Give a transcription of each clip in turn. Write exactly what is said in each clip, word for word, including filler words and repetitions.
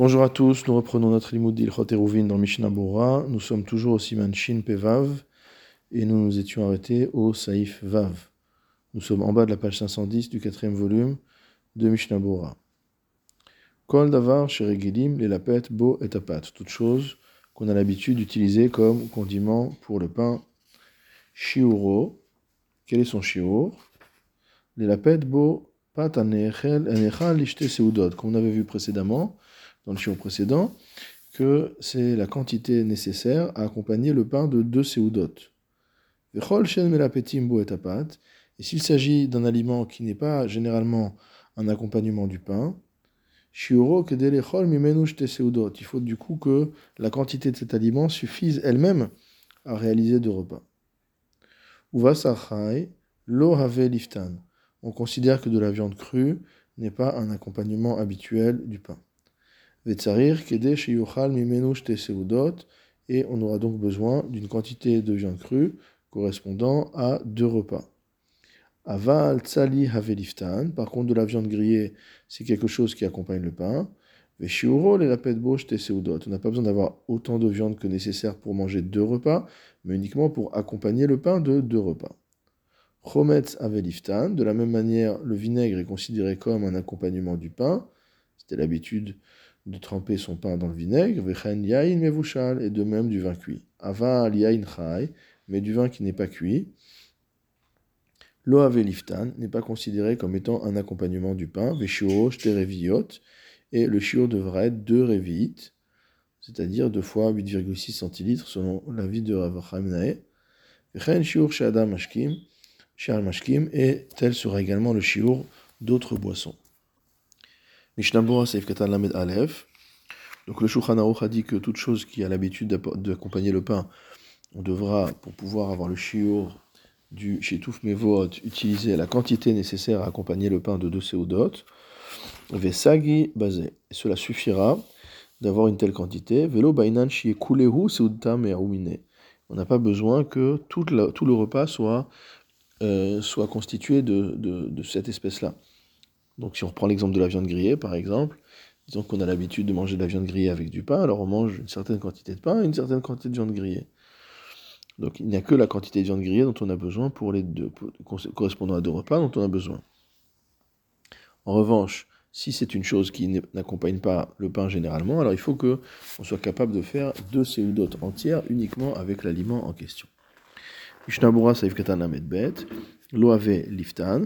Bonjour à tous, nous reprenons notre limoud d'Ilchot et Rouvine dans Mishna Berura. Nous sommes toujours au Simen Shin Pevav et nous nous étions arrêtés au Saif Vav. Nous sommes en bas de la page cinq cent dix du quatrième volume de Mishna Berura. Kol davar sheregilim lelapet bo et apat. Toute chose qu'on a l'habitude d'utiliser comme condiment pour le pain. Shiuro. Quel est son shiur? Lelapet bo pat anechel anechal lishte seudot. Comme on avait vu précédemment, dans le shiur précédent, que c'est la quantité nécessaire à accompagner le pain de deux seudot. Vechol shen melapetim bo et apat. Et s'il s'agit d'un aliment qui n'est pas généralement un accompagnement du pain, shiuro kedelechol mimenu shte seudot. Il faut du coup que la quantité de cet aliment suffise elle-même à réaliser deux repas. Uvasachai lo have liftan. On considère que de la viande crue n'est pas un accompagnement habituel du pain. Vetsarir kede sheyuchal mimenu shte seudot. Et on aura donc besoin d'une quantité de viande crue correspondant à deux repas. Aval tsali haveliftan. Par contre, de la viande grillée, c'est quelque chose qui accompagne le pain. Veshiurol et la pet boche teseudot. On n'a pas besoin d'avoir autant de viande que nécessaire pour manger deux repas, mais uniquement pour accompagner le pain de deux repas. Chometz haveliftan. De la même manière, le vinaigre est considéré comme un accompagnement du pain. C'était l'habitude de tremper son pain dans le vinaigre. Vechen yain mevushal. Et de même du vin cuit. Aval yain chai. Mais du vin qui n'est pas cuit, l'oave liftan n'est pas considéré comme étant un accompagnement du pain. Veshiuro shte reviot, et le shiur devra être deux reviites, c'est-à-dire deux fois huit virgule six centilitres selon l'avis de Rav Chaim Naé. Vechen shiur shadam mashkim, shal mashkim, et tel sera également le shiur d'autres boissons. Mishna Berura Saif Katan Lamed Aleph. Donc le Shulchan Aruch a dit que toute chose qui a l'habitude d'accompagner le pain, on devra, pour pouvoir avoir le shiur du Shitouf Mevot, utiliser la quantité nécessaire à accompagner le pain de deux seudot. Vesagi basé. Cela suffira d'avoir une telle quantité. Velo bainan shi kulehu seudtam me'arumine. On n'a pas besoin que tout, la, tout le repas soit, euh, soit constitué de, de, de cette espèce-là. Donc si on reprend l'exemple de la viande grillée, par exemple, disons qu'on a l'habitude de manger de la viande grillée avec du pain, alors on mange une certaine quantité de pain et une certaine quantité de viande grillée. Donc il n'y a que la quantité de viande grillée dont on a besoin pour les deux, correspondant à deux repas dont on a besoin. En revanche, si c'est une chose qui n'accompagne pas le pain généralement, alors il faut qu'on soit capable de faire deux seudot entières uniquement avec l'aliment en question. Mishna Berura Saif Katan Lamed Bet, Lo Have Liftan.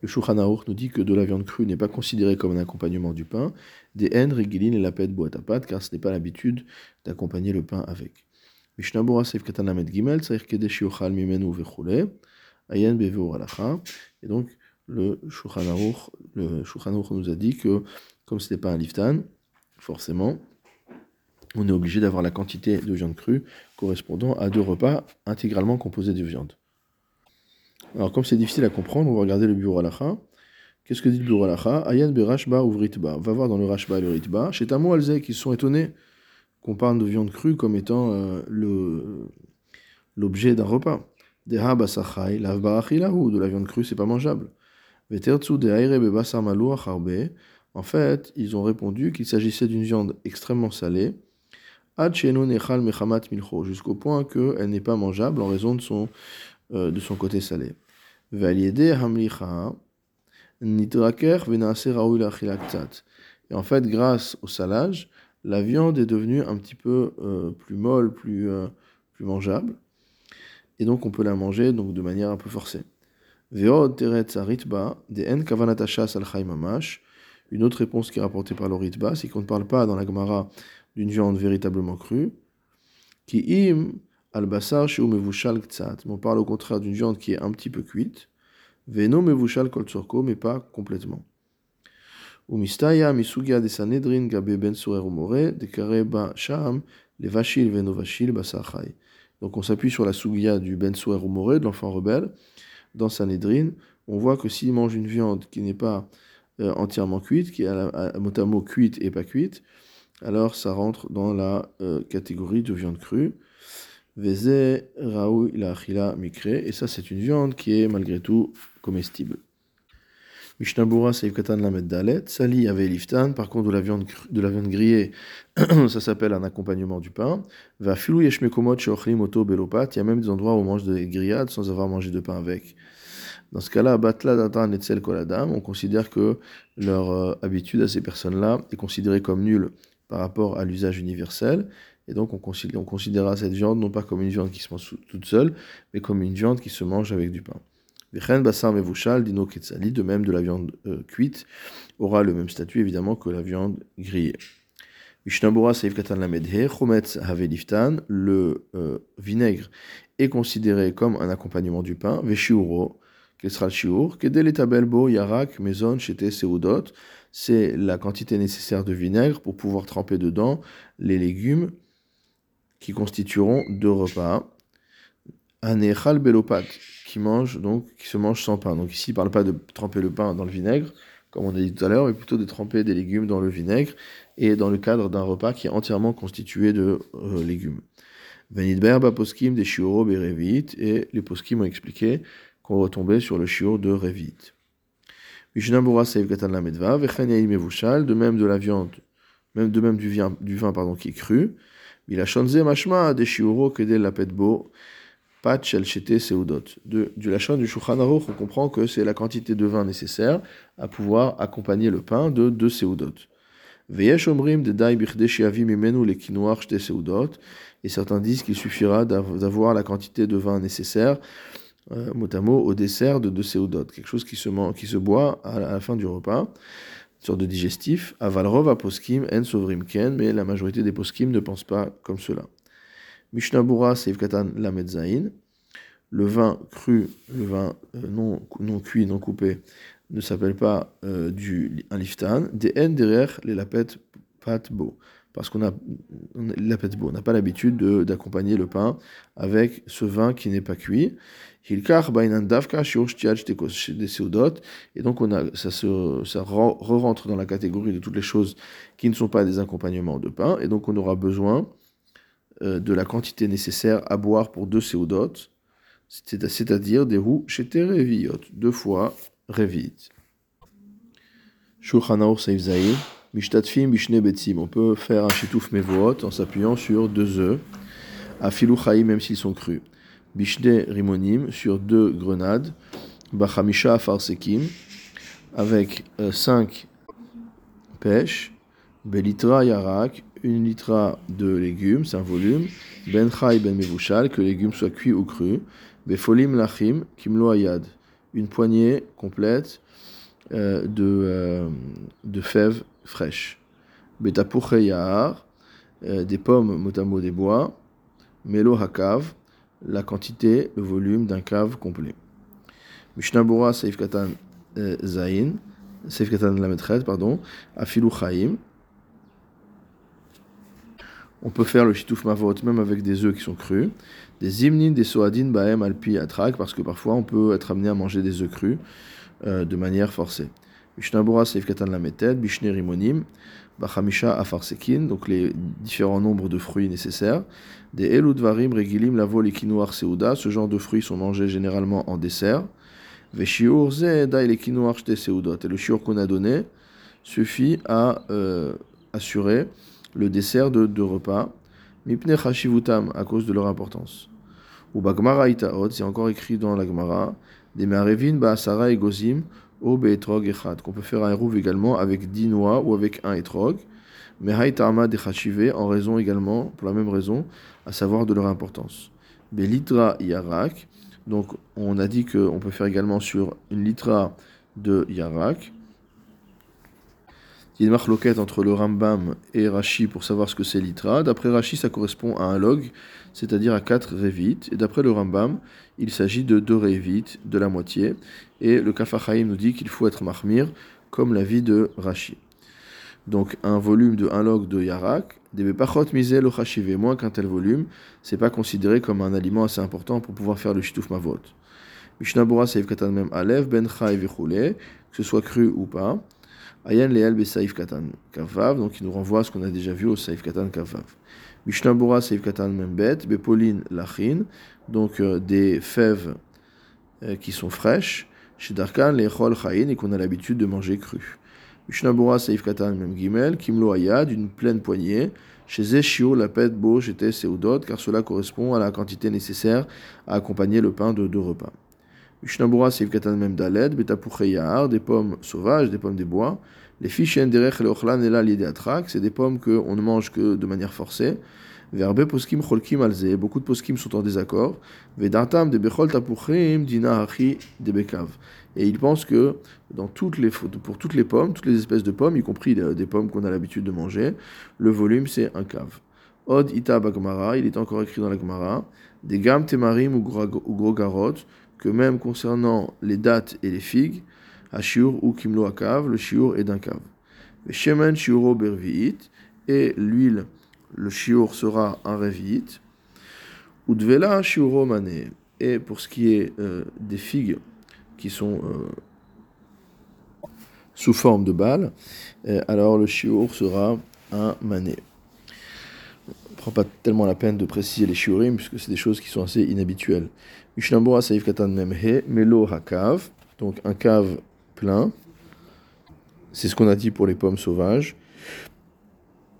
Le Shulchan Aruch nous dit que de la viande crue n'est pas considérée comme un accompagnement du pain, des hen, regilin et la pet boîte à pâte, car ce n'est pas l'habitude d'accompagner le pain avec. Mishna Berura Saif Katan Lamed Gimel, Tsair Kede Shiochal Mimenu Vechule, Ayen Beveo Alacha. Et donc, le Shulchan Aruch, le Shulchan Aruch nous a dit que, comme ce n'était pas un liftan, forcément, on est obligé d'avoir la quantité de viande crue correspondant à deux repas intégralement composés de viande. Alors, comme c'est difficile à comprendre, on va regarder le Biur Alacha. Qu'est-ce que dit le Biur Alacha? Ayen Be Rashba ou Ritva. On va voir dans le Rashba et le Ritva. Chez Amo Alze, qui sont étonnés qu'on parle de viande crue comme étant euh, le, l'objet d'un repas. Deha basachai, lavbarachilahu, de la viande crue, c'est pas mangeable. Vetertsu dehaire bebasar malou acharbe. En fait, ils ont répondu qu'il s'agissait d'une viande extrêmement salée, ad she'enu nechal mechamat milcho, jusqu'au point qu'elle n'est pas mangeable en raison de son, euh, de son côté salé. Ve'aliede hamlicha, nitraker venase raoui lachilaktat. Et en fait, grâce au salage, la viande est devenue un petit peu euh, plus molle, plus, euh, plus mangeable. Et donc on peut la manger donc, de manière un peu forcée. Une autre réponse qui est rapportée par le Ritva, c'est qu'on ne parle pas dans la Gemara d'une viande véritablement crue. On parle au contraire d'une viande qui est un petit peu cuite. Mais pas complètement. Umistaya misugia de sanedrin gabe ben sorer umore de kareba sham le vachil venovachil basachai. Donc on s'appuie sur la sugia du ben sorer umore, de l'enfant rebelle, dans Sanhedrin. On voit que s'il mange une viande qui n'est pas euh, entièrement cuite, qui est à mot à mot cuite et pas cuite, alors ça rentre dans la euh, catégorie de viande crue. Veze raoui la achila mikre, et ça c'est une viande qui est malgré tout comestible. Mishna Berura, Saif Katan Lamed Dalet, Sali Ave Liftan, par contre de la viande, de la viande grillée, ça s'appelle un accompagnement du pain. Va Filou Yesh Mekomot Sheochlim Oto Belopat, il y a même des endroits où on mange des grillades sans avoir mangé de pain avec. Dans ce cas-là, Batla Datan Etzel Koladam, on considère que leur euh, habitude à ces personnes-là est considérée comme nulle par rapport à l'usage universel. Et donc, on considère, on considérera cette viande non pas comme une viande qui se mange toute seule, mais comme une viande qui se mange avec du pain. Vechen Bassar Mevushal Dino Ketzali, de même de la viande euh, cuite, aura le même statut évidemment que la viande grillée. Mishna Berura Saif Katan Lamed He, Chometz Have Liftan, le euh, vinaigre est considéré comme un accompagnement du pain. Veshiuro, quel sera le shiur? Kedel etabel bo yarak mezon chete seudot, c'est la quantité nécessaire de vinaigre pour pouvoir tremper dedans les légumes qui constitueront deux repas. Anechal belopat, qui mange donc, qui se mange sans pain. Donc ici, il ne parle pas de tremper le pain dans le vinaigre, comme on a dit tout à l'heure, mais plutôt de tremper des légumes dans le vinaigre et dans le cadre d'un repas qui est entièrement constitué de euh, légumes. Venidber baposkim des shiuro berevit, et les poskim ont expliqué qu'on retombait sur le shiur de Revit. Mishna Berura Saif Katan Lamed Vav, vechen yaim mevushal, de même de la viande, même de même du vin, du vin pardon qui est cru. Milachonze mashma des shiuro kedel lapetbo. De, du lachon du Shulchan Aruch, on comprend que c'est la quantité de vin nécessaire à pouvoir accompagner le pain de deux seudot. Veyesh omrim de dai bichdei sheyavi mimenu lekinoach shte seudot, et certains disent qu'il suffira d'avoir la quantité de vin nécessaire, euh, mot à mot, au dessert de deux seudot, quelque chose qui se, man, qui se boit à la, à la fin du repas, une sorte de digestif. Avalrov aposkim en sovrim ken, mais la majorité des poskim ne pensent pas comme cela. Mishna Berura Saif Katan Lamed Zayin, le vin cru, le vin euh, non, non cuit, non coupé, ne s'appelle pas euh, du, un liftan, des haines derrière les lapet pat bo, parce qu'on a, lapet bo, on n'a pas l'habitude de, d'accompagner le pain avec ce vin qui n'est pas cuit. Hilkar bainan davka shiur shtiach des seudot, et donc on a, ça, se, ça re-rentre dans la catégorie de toutes les choses qui ne sont pas des accompagnements de pain, et donc on aura besoin de la quantité nécessaire à boire pour deux seudot, c'est-à-dire des roues chez Tereviyot, deux fois Revit. Shulchan Aruch Saif Zayin, Mishtatfim Bishne Betzim, on peut faire un Shitouf Mevoot en s'appuyant sur deux œufs, à Filou Chaim, même s'ils sont crus, Bishne Rimonim, sur deux grenades, Bachamisha Farsekim, avec euh, cinq pêches, Belitra Yarak, une litra de légumes, c'est un volume, ben chai ben mevushal, que les légumes soient cuits ou crus, befolim lachim kimlo ayad, une poignée complète euh, de, euh, de fèves fraîches, betapuche yahar, euh, des pommes mot à mot des bois, melo hakav, la quantité, le volume d'un cave complet. Mishna Berura Saif Katan Zayin, Saif Katan Lametret, pardon, afilu chaim. On peut faire le shitouf mavot même avec des œufs qui sont crus. Des imnin, des soadin, bahem, alpi, atrak, parce que parfois on peut être amené à manger des œufs crus euh, de manière forcée. Mishna Berura Saif Katan Lamed Tet, bishne rimonim, bachamisha afarsekin, donc les différents nombres de fruits nécessaires. Des elud varim, regilim, lavol et kinoar seuda, ce genre de fruits sont mangés généralement en dessert. Veshiur ze dai le kinoar shte seudot, et le shiur qu'on a donné suffit à euh, assurer le dessert de deux repas, mipne chashivutam, à cause de leur importance. Ou bagmara itaot, c'est encore écrit dans la Gemara, des marevin ba'asara et gozim, o be'etrog echad, qu'on peut faire un rouv également avec dix noix ou avec un etrog, mais haïtarma de chashivé, en raison également, pour la même raison, à savoir de leur importance. Belitra yarak, donc on a dit qu'on peut faire également sur une litra de yarak. Il y a une marloquette entre le Rambam et Rashi pour savoir ce que c'est litra. D'après Rashi, ça correspond à un log, c'est-à-dire à quatre révites. Et d'après le Rambam, il s'agit de deux révites, de la moitié. Et le Kafah Chaim nous dit qu'il faut être mahmir, comme l'avis de Rashi. Donc un volume de un log de yarak, des bepachot misel au chashivé, moins qu'un tel volume, c'est pas considéré comme un aliment assez important pour pouvoir faire le shitouf mavot. Mishna Berura Saif Katan même alev, ben chai vichoulé, que ce soit cru ou pas. Ayan Leal be Saif Katan Kavav, donc il nous renvoie à ce qu'on a déjà vu au Saif Katan Kavav. Mishna Berura Saif Katan Membet, be Pauline Lachin, donc euh, des fèves euh, qui sont fraîches, Shedarkan lechol chayin, et qu'on a l'habitude de manger cru. Mishna Berura Saif Katan Mem Gimel, Kimlo Aya, d'une pleine poignée, chez Eshio, la pète, bo, j'étais seudot, car cela correspond à la quantité nécessaire à accompagner le pain de deux repas. Mishna Berura Saif Katan Mem Daled, Betapuche Yahar, des pommes sauvages, des pommes des bois, les fiches Enderech Leochlan et la Liedéatrak, c'est des pommes qu'on ne mange que de manière forcée. Verbe poskim cholkim alze, beaucoup de poskim sont en désaccord. Vedartam de bechol tapuchim dina hachi de bekav. Et ils pensent que dans toutes les, pour toutes les pommes, toutes les espèces de pommes, y compris des pommes qu'on a l'habitude de manger, le volume c'est un kav. Od ita bagmara, il est encore écrit dans la Gemara, des gam temarim ou grogarot, que même concernant les dattes et les figues, hashiur ou kimlo akav, le shiur est d'un kav. Veshemen shiuro berviit, et l'huile, le shiur sera un révi'it. Udvela shiuro mané. Et pour ce qui est euh, des figues qui sont euh, sous forme de balles, euh, alors le shiur sera un mané. On ne prend pas tellement la peine de préciser les shiurim, puisque c'est des choses qui sont assez inhabituelles. Mishna Berura Saif Katan Mem He, Melo Hakav. Donc un cave plein. C'est ce qu'on a dit pour les pommes sauvages.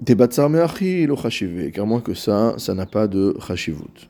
Des batsar me'achi lo chashivé, car moins que ça, ça n'a pas de chashivut.